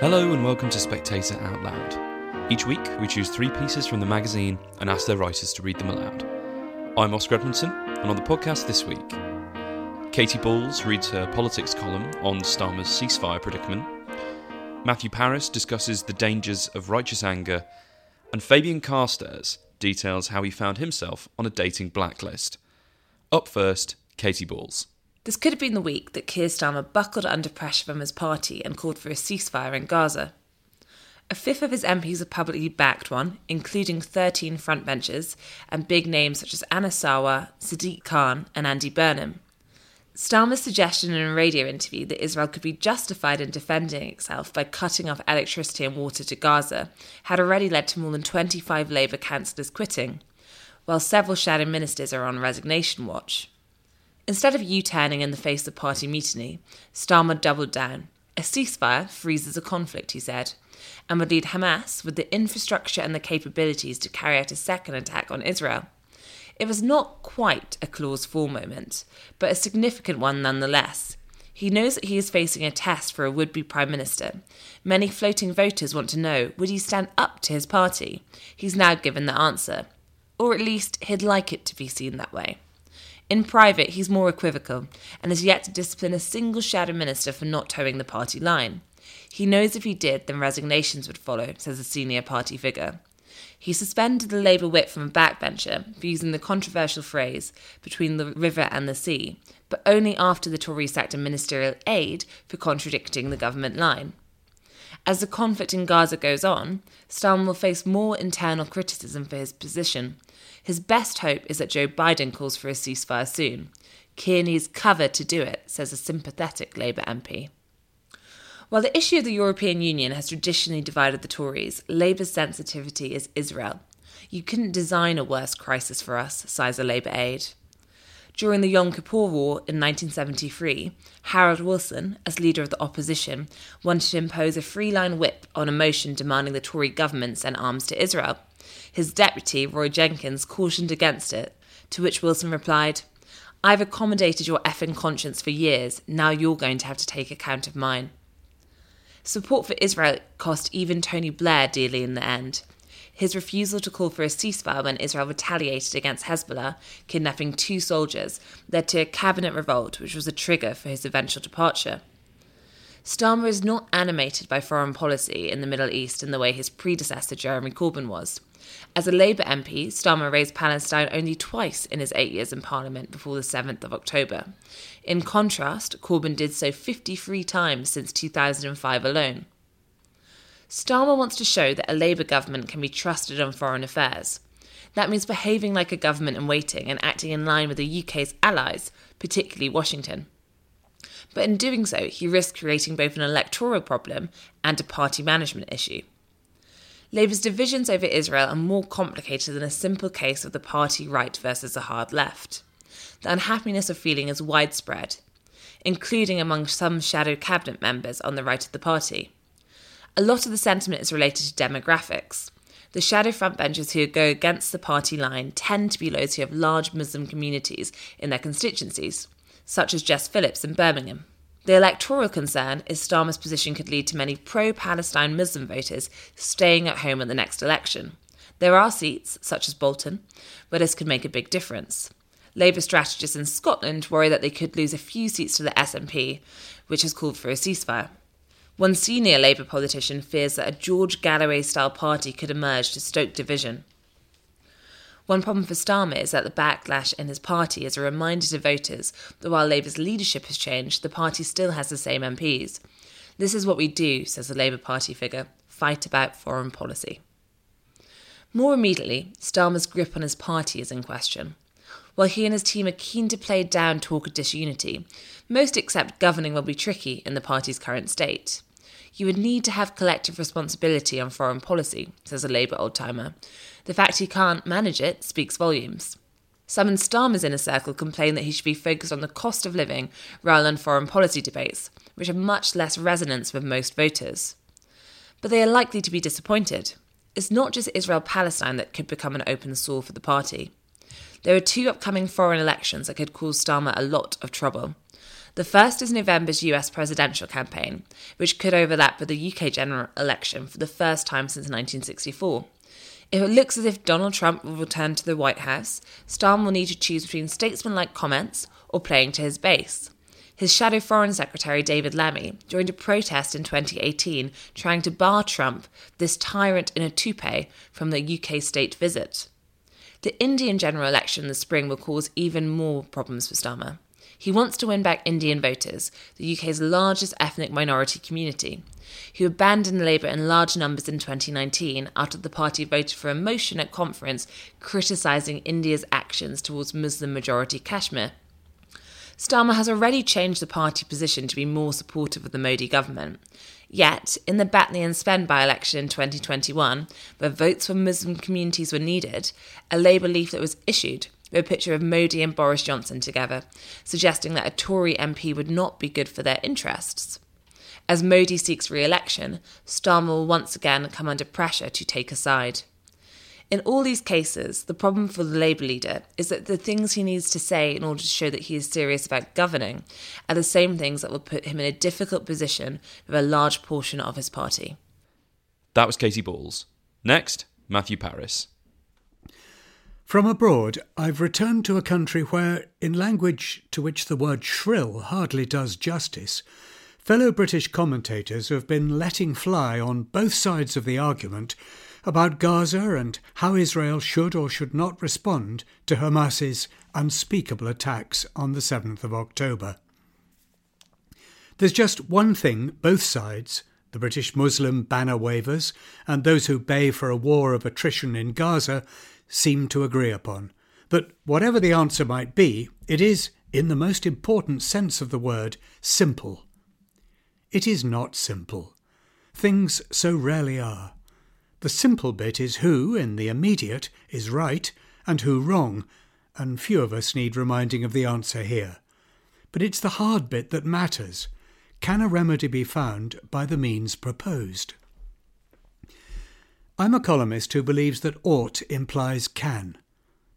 Hello and welcome to Spectator Out Loud. Each week we choose three pieces from the magazine and ask their writers to read them aloud. I'm Oscar Edmondson, and on the podcast this week, Katie Balls reads her politics column on Starmer's ceasefire predicament, Matthew Parris discusses the dangers of righteous anger, and Fabian Carstairs details how he found himself on a dating blacklist. Up first, Katie Balls. This could have been the week that Keir Starmer buckled under pressure from his party and called for a ceasefire in Gaza. A fifth of his MPs have publicly backed one, including 13 frontbenchers and big names such as Anas Sarwar, Sadiq Khan and Andy Burnham. Starmer's suggestion in a radio interview that Israel could be justified in defending itself by cutting off electricity and water to Gaza had already led to more than 25 Labour councillors quitting, while several shadow ministers are on resignation watch. Instead of U-turning in the face of party mutiny, Starmer doubled down. A ceasefire freezes a conflict, he said, and would lead Hamas with the infrastructure and the capabilities to carry out a second attack on Israel. It was not quite a clause 4 moment, but a significant one nonetheless. He knows that he is facing a test for a would-be Prime Minister. Many floating voters want to know, would he stand up to his party? He's now given the answer. Or at least he'd like it to be seen that way. In private, he's more equivocal and has yet to discipline a single shadow minister for not towing the party line. He knows if he did, then resignations would follow, says a senior party figure. He suspended the Labour whip from a backbencher for using the controversial phrase, between the river and the sea, but only after the Tories sacked a ministerial aide for contradicting the government line. As the conflict in Gaza goes on, Starmer will face more internal criticism for his position. His best hope is that Joe Biden calls for a ceasefire soon. Keir needs cover to do it, says a sympathetic Labour MP. While the issue of the European Union has traditionally divided the Tories, Labour's sensitivity is Israel. You couldn't design a worse crisis for us, sighs a Labour aide. During the Yom Kippur War in 1973, Harold Wilson, as leader of the opposition, wanted to impose a three-line whip on a motion demanding the Tory government send arms to Israel. His deputy, Roy Jenkins, cautioned against it, to which Wilson replied, "I've accommodated your effing conscience for years, now you're going to have to take account of mine." Support for Israel cost even Tony Blair dearly in the end. His refusal to call for a ceasefire when Israel retaliated against Hezbollah, kidnapping 2 soldiers, led to a cabinet revolt, which was a trigger for his eventual departure. Starmer is not animated by foreign policy in the Middle East in the way his predecessor Jeremy Corbyn was. As a Labour MP, Starmer raised Palestine only twice in his 8 years in Parliament before the 7th of October. In contrast, Corbyn did so 53 times since 2005 alone. Starmer wants to show that a Labour government can be trusted on foreign affairs. That means behaving like a government in waiting and acting in line with the UK's allies, particularly Washington. But in doing so, he risks creating both an electoral problem and a party management issue. Labour's divisions over Israel are more complicated than a simple case of the party right versus the hard left. The unhappiness of feeling is widespread, including among some shadow cabinet members on the right of the party. A lot of the sentiment is related to demographics. The shadow frontbenchers who go against the party line tend to be those who have large Muslim communities in their constituencies, such as Jess Phillips in Birmingham. The electoral concern is Starmer's position could lead to many pro-Palestine Muslim voters staying at home at the next election. There are seats, such as Bolton, where this could make a big difference. Labour strategists in Scotland worry that they could lose a few seats to the SNP, which has called for a ceasefire. One senior Labour politician fears that a George Galloway-style party could emerge to stoke division. One problem for Starmer is that the backlash in his party is a reminder to voters that while Labour's leadership has changed, the party still has the same MPs. "This is what we do," says the Labour Party figure, "fight about foreign policy." More immediately, Starmer's grip on his party is in question. While he and his team are keen to play down talk of disunity, most accept governing will be tricky in the party's current state. You would need to have collective responsibility on foreign policy, says a Labour old-timer. The fact he can't manage it speaks volumes. Some in Starmer's inner circle complain that he should be focused on the cost of living rather than foreign policy debates, which have much less resonance with most voters. But they are likely to be disappointed. It's not just Israel-Palestine that could become an open sore for the party. There are two upcoming foreign elections that could cause Starmer a lot of trouble. The first is November's US presidential campaign, which could overlap with the UK general election for the first time since 1964. If it looks as if Donald Trump will return to the White House, Starmer will need to choose between statesmanlike comments or playing to his base. His shadow Foreign Secretary David Lamy joined a protest in 2018 trying to bar Trump, this tyrant in a toupee, from the UK state visit. The Indian general election this spring will cause even more problems for Starmer. He wants to win back Indian voters, the UK's largest ethnic minority community, who abandoned Labour in large numbers in 2019 after the party voted for a motion at conference criticising India's actions towards Muslim-majority Kashmir. Starmer has already changed the party position to be more supportive of the Modi government. Yet, in the Batley and Spen by-election in 2021, where votes for Muslim communities were needed, a Labour leaflet was issued with a picture of Modi and Boris Johnson together, suggesting that a Tory MP would not be good for their interests. As Modi seeks re-election, Starmer will once again come under pressure to take a side. In all these cases, the problem for the Labour leader is that the things he needs to say in order to show that he is serious about governing are the same things that will put him in a difficult position with a large portion of his party. That was Katie Balls. Next, Matthew Parris. From abroad, I've returned to a country where, in language to which the word shrill hardly does justice, fellow British commentators have been letting fly on both sides of the argument about Gaza and how Israel should or should not respond to Hamas's unspeakable attacks on the 7th of October. There's just one thing both sides, the British Muslim banner wavers and those who bay for a war of attrition in Gaza, seem to agree upon. But whatever the answer might be, it is, in the most important sense of the word, simple. It is not simple. Things so rarely are. The simple bit is who, in the immediate, is right and who wrong, and few of us need reminding of the answer here. But it's the hard bit that matters. Can a remedy be found by the means proposed? I'm a columnist who believes that ought implies can.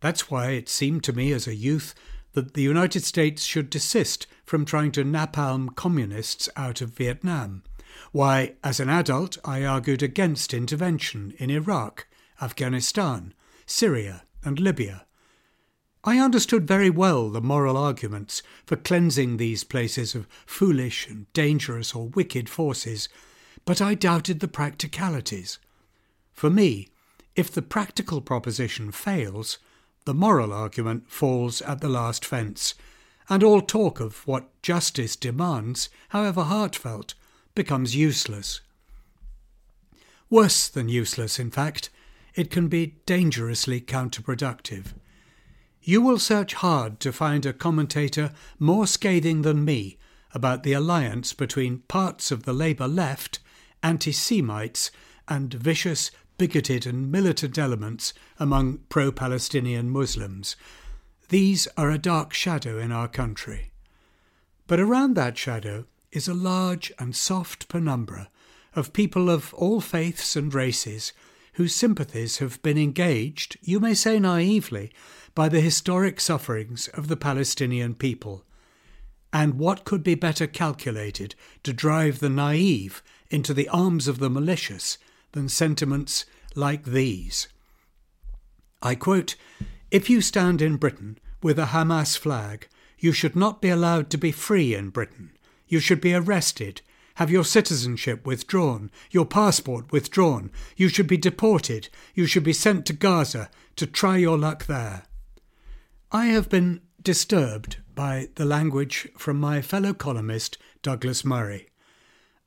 That's why it seemed to me as a youth that the United States should desist from trying to napalm communists out of Vietnam. Why, as an adult, I argued against intervention in Iraq, Afghanistan, Syria and Libya. I understood very well the moral arguments for cleansing these places of foolish and dangerous or wicked forces, but I doubted the practicalities. For me, if the practical proposition fails, the moral argument falls at the last fence, and all talk of what justice demands, however heartfelt, becomes useless. Worse than useless, in fact, it can be dangerously counterproductive. You will search hard to find a commentator more scathing than me about the alliance between parts of the Labour left, anti-Semites, and vicious, bigoted and militant elements among pro-Palestinian Muslims. These are a dark shadow in our country. But around that shadow is a large and soft penumbra of people of all faiths and races whose sympathies have been engaged, you may say naively, by the historic sufferings of the Palestinian people. And what could be better calculated to drive the naive into the arms of the malicious than sentiments like these? I quote, "If you stand in Britain with a Hamas flag, you should not be allowed to be free in Britain. You should be arrested, have your citizenship withdrawn, your passport withdrawn. You should be deported. You should be sent to Gaza to try your luck there." I have been disturbed by the language from my fellow columnist Douglas Murray.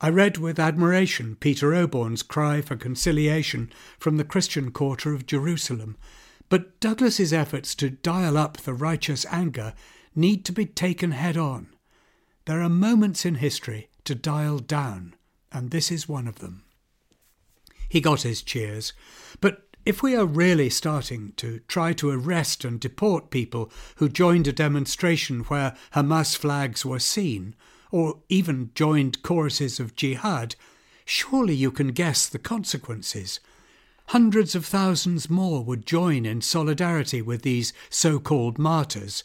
I read with admiration Peter Oborne's cry for conciliation from the Christian quarter of Jerusalem, but Douglas's efforts to dial up the righteous anger need to be taken head on. There are moments in history to dial down, and this is one of them. He got his cheers, but if we are really starting to try to arrest and deport people who joined a demonstration where Hamas flags were seen, or even joined choruses of jihad, surely you can guess the consequences. Hundreds of thousands more would join in solidarity with these so-called martyrs.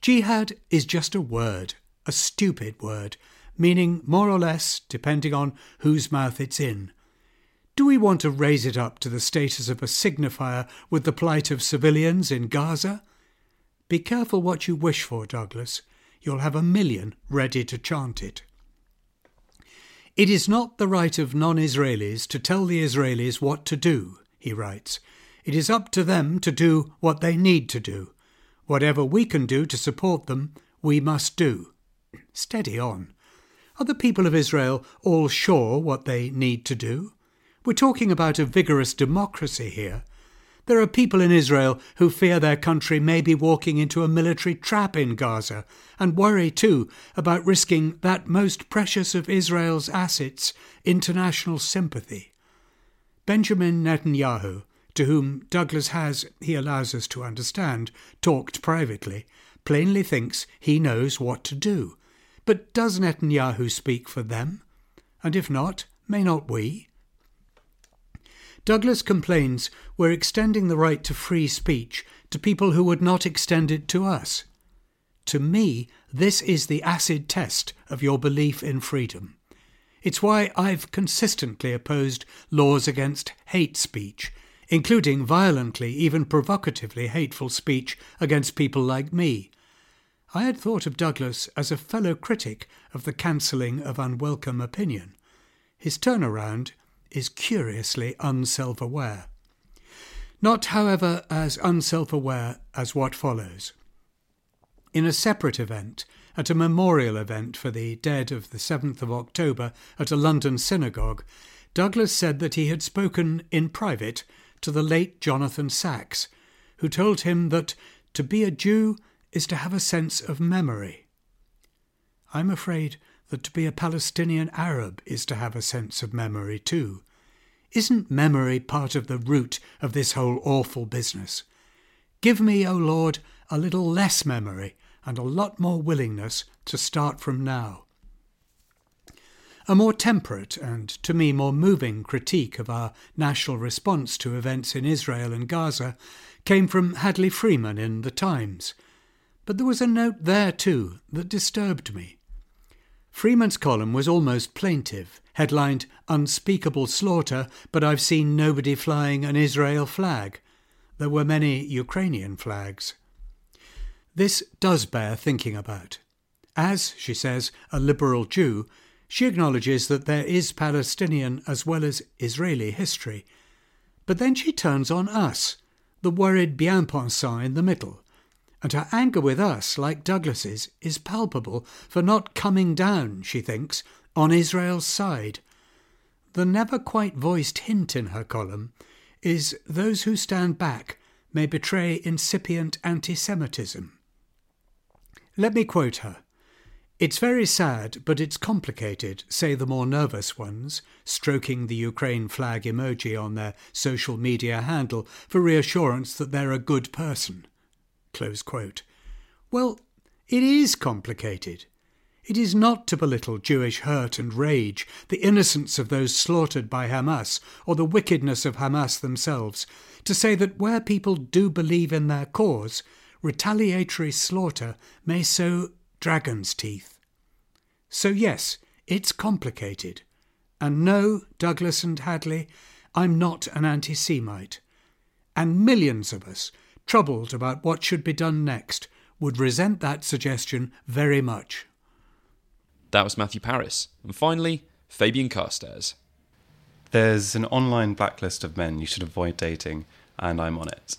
Jihad is just a word, a stupid word, meaning more or less, depending on whose mouth it's in. Do we want to raise it up to the status of a signifier with the plight of civilians in Gaza? Be careful what you wish for, Douglas. You'll have a million ready to chant it. It is not the right of non-Israelis to tell the Israelis what to do, he writes. It is up to them to do what they need to do. Whatever we can do to support them, we must do. Steady on. Are the people of Israel all sure what they need to do? We're talking about a vigorous democracy here. There are people in Israel who fear their country may be walking into a military trap in Gaza, and worry too about risking that most precious of Israel's assets, international sympathy. Benjamin Netanyahu, to whom Douglas has, he allows us to understand, talked privately, plainly thinks he knows what to do. But does Netanyahu speak for them? And if not, may not we? Douglas complains we're extending the right to free speech to people who would not extend it to us. To me, this is the acid test of your belief in freedom. It's why I've consistently opposed laws against hate speech, including violently, even provocatively hateful speech against people like me. I had thought of Douglas as a fellow critic of the cancelling of unwelcome opinion. His turnaround is curiously unself-aware. Not, however, as unself-aware as what follows. In a separate event, at a memorial event for the dead of the 7th of October at a London synagogue, Douglas said that he had spoken in private to the late Jonathan Sachs, who told him that to be a Jew is to have a sense of memory. I'm afraid that to be a Palestinian Arab is to have a sense of memory too. Isn't memory part of the root of this whole awful business? Give me, O Lord, a little less memory and a lot more willingness to start from now. A more temperate and, to me, more moving critique of our national response to events in Israel and Gaza came from Hadley Freeman in The Times. But there was a note there too that disturbed me. Freeman's column was almost plaintive, headlined "Unspeakable Slaughter, but I've seen nobody flying an Israel flag." There were many Ukrainian flags. This does bear thinking about. As, she says, a liberal Jew, she acknowledges that there is Palestinian as well as Israeli history. But then she turns on us, the worried bien-pensant in the middle. And her anger with us, like Douglas's, is palpable for not coming down, she thinks, on Israel's side. The never-quite-voiced hint in her column is those who stand back may betray incipient anti-Semitism. Let me quote her. "It's very sad, but it's complicated," say the more nervous ones, stroking the Ukraine flag emoji on their social media handle for reassurance that they're a good person. Close quote. Well, it is complicated. It is not to belittle Jewish hurt and rage, the innocence of those slaughtered by Hamas, or the wickedness of Hamas themselves, to say that where people do believe in their cause, retaliatory slaughter may sow dragon's teeth. So yes, it's complicated. And no, Douglas and Hadley, I'm not an anti-Semite. And millions of us, troubled about what should be done next, would resent that suggestion very much. That was Matthew Parris. And finally, Fabian Carstairs. There's an online blacklist of men you should avoid dating, and I'm on it.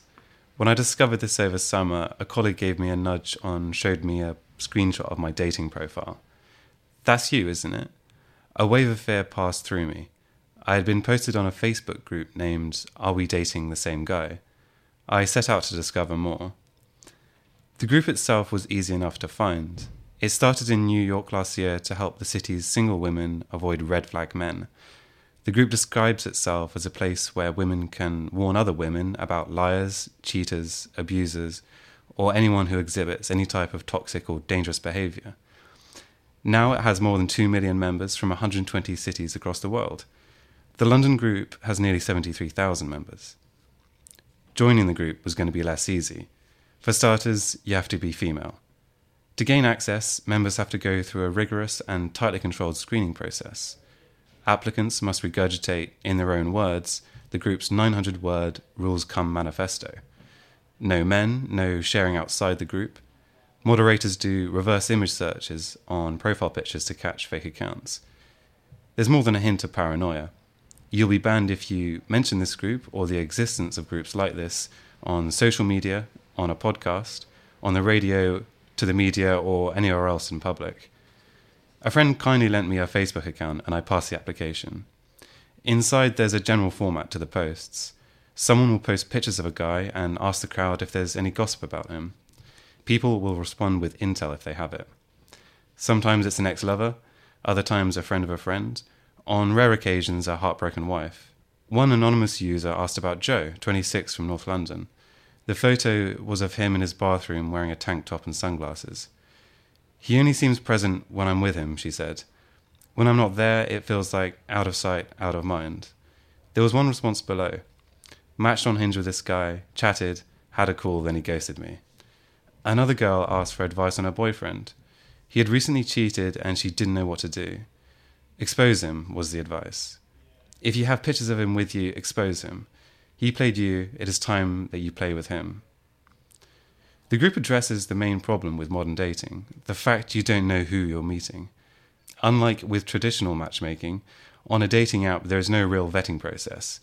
When I discovered this over summer, a colleague gave me a nudge and showed me a screenshot of my dating profile. "That's you, isn't it?" A wave of fear passed through me. I had been posted on a Facebook group named Are We Dating the Same Guy? I set out to discover more. The group itself was easy enough to find. It started in New York last year to help the city's single women avoid red flag men. The group describes itself as a place where women can warn other women about liars, cheaters, abusers, or anyone who exhibits any type of toxic or dangerous behaviour. Now it has more than 2 million members from 120 cities across the world. The London group has nearly 73,000 members. Joining the group was going to be less easy. For starters, you have to be female. To gain access, members have to go through a rigorous and tightly controlled screening process. Applicants must regurgitate, in their own words, the group's 900-word rules-come manifesto. No men, no sharing outside the group. Moderators do reverse image searches on profile pictures to catch fake accounts. There's more than a hint of paranoia. You'll be banned if you mention this group or the existence of groups like this on social media, on a podcast, on the radio, to the media, or anywhere else in public. A friend kindly lent me her Facebook account and I passed the application. Inside there's a general format to the posts. Someone will post pictures of a guy and ask the crowd if there's any gossip about him. People will respond with intel if they have it. Sometimes it's an ex-lover, other times a friend of a friend, on rare occasions a heartbroken wife. One anonymous user asked about Joe, 26, from North London. The photo was of him in his bathroom wearing a tank top and sunglasses. "He only seems present when I'm with him," she said. "When I'm not there, it feels like out of sight, out of mind." There was one response below. "Matched on Hinge with this guy, chatted, had a call, then he ghosted me." Another girl asked for advice on her boyfriend. He had recently cheated and she didn't know what to do. "Expose him," was the advice. "If you have pictures of him with you, expose him. He played you, it is time that you play with him." The group addresses the main problem with modern dating, the fact you don't know who you're meeting. Unlike with traditional matchmaking, on a dating app there is no real vetting process.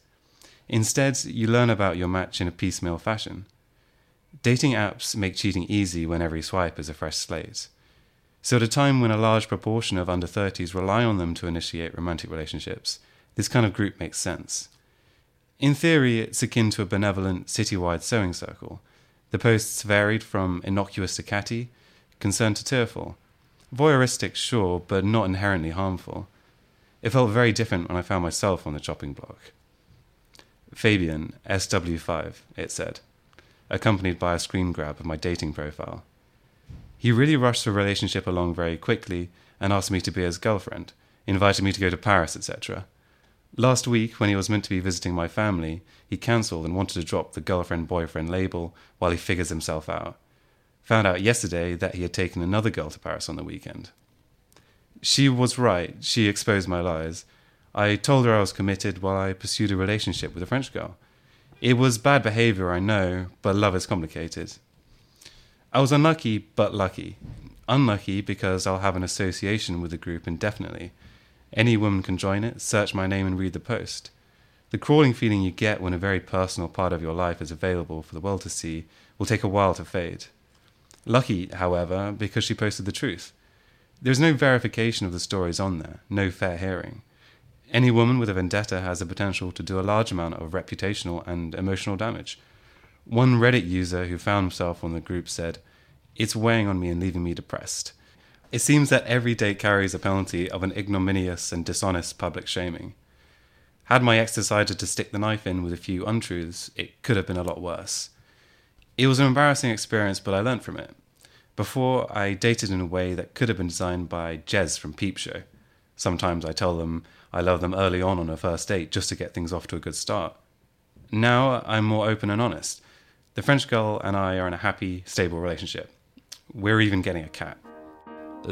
Instead, you learn about your match in a piecemeal fashion. Dating apps make cheating easy when every swipe is a fresh slate. So at a time when a large proportion of under 30s rely on them to initiate romantic relationships, this kind of group makes sense. In theory, it's akin to a benevolent citywide sewing circle. The posts varied from innocuous to catty, concerned to tearful. Voyeuristic, sure, but not inherently harmful. It felt very different when I found myself on the chopping block. Fabian, SW5, it said, accompanied by a screen grab of my dating profile. "He really rushed the relationship along very quickly and asked me to be his girlfriend, invited me to go to Paris, etc. Last week, when he was meant to be visiting my family, he cancelled and wanted to drop the girlfriend-boyfriend label while he figures himself out. Found out yesterday that he had taken another girl to Paris on the weekend. She was right, she exposed my lies. I told her I was committed while I pursued a relationship with a French girl. It was bad behaviour, I know, but love is complicated. I was unlucky, but lucky. Unlucky because I'll have an association with the group indefinitely. Any woman can join it, search my name and read the post. The crawling feeling you get when a very personal part of your life is available for the world to see will take a while to fade. Lucky, however, because she posted the truth. There is no verification of the stories on there, no fair hearing. Any woman with a vendetta has the potential to do a large amount of reputational and emotional damage. One Reddit user who found himself on the group said, "It's weighing on me and leaving me depressed." It seems that every date carries a penalty of an ignominious and dishonest public shaming. Had my ex decided to stick the knife in with a few untruths, it could have been a lot worse. It was an embarrassing experience, but I learned from it. Before, I dated in a way that could have been designed by Jess from Peep Show. Sometimes I tell them I love them early on a first date just to get things off to a good start. Now I'm more open and honest. The French girl and I are in a happy, stable relationship. We're even getting a cat.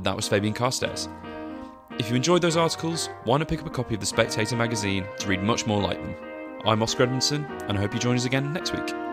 That was Fabian Carstairs. If you enjoyed those articles, why not pick up a copy of The Spectator magazine to read much more like them. I'm Oscar Edmondson, and I hope you join us again next week.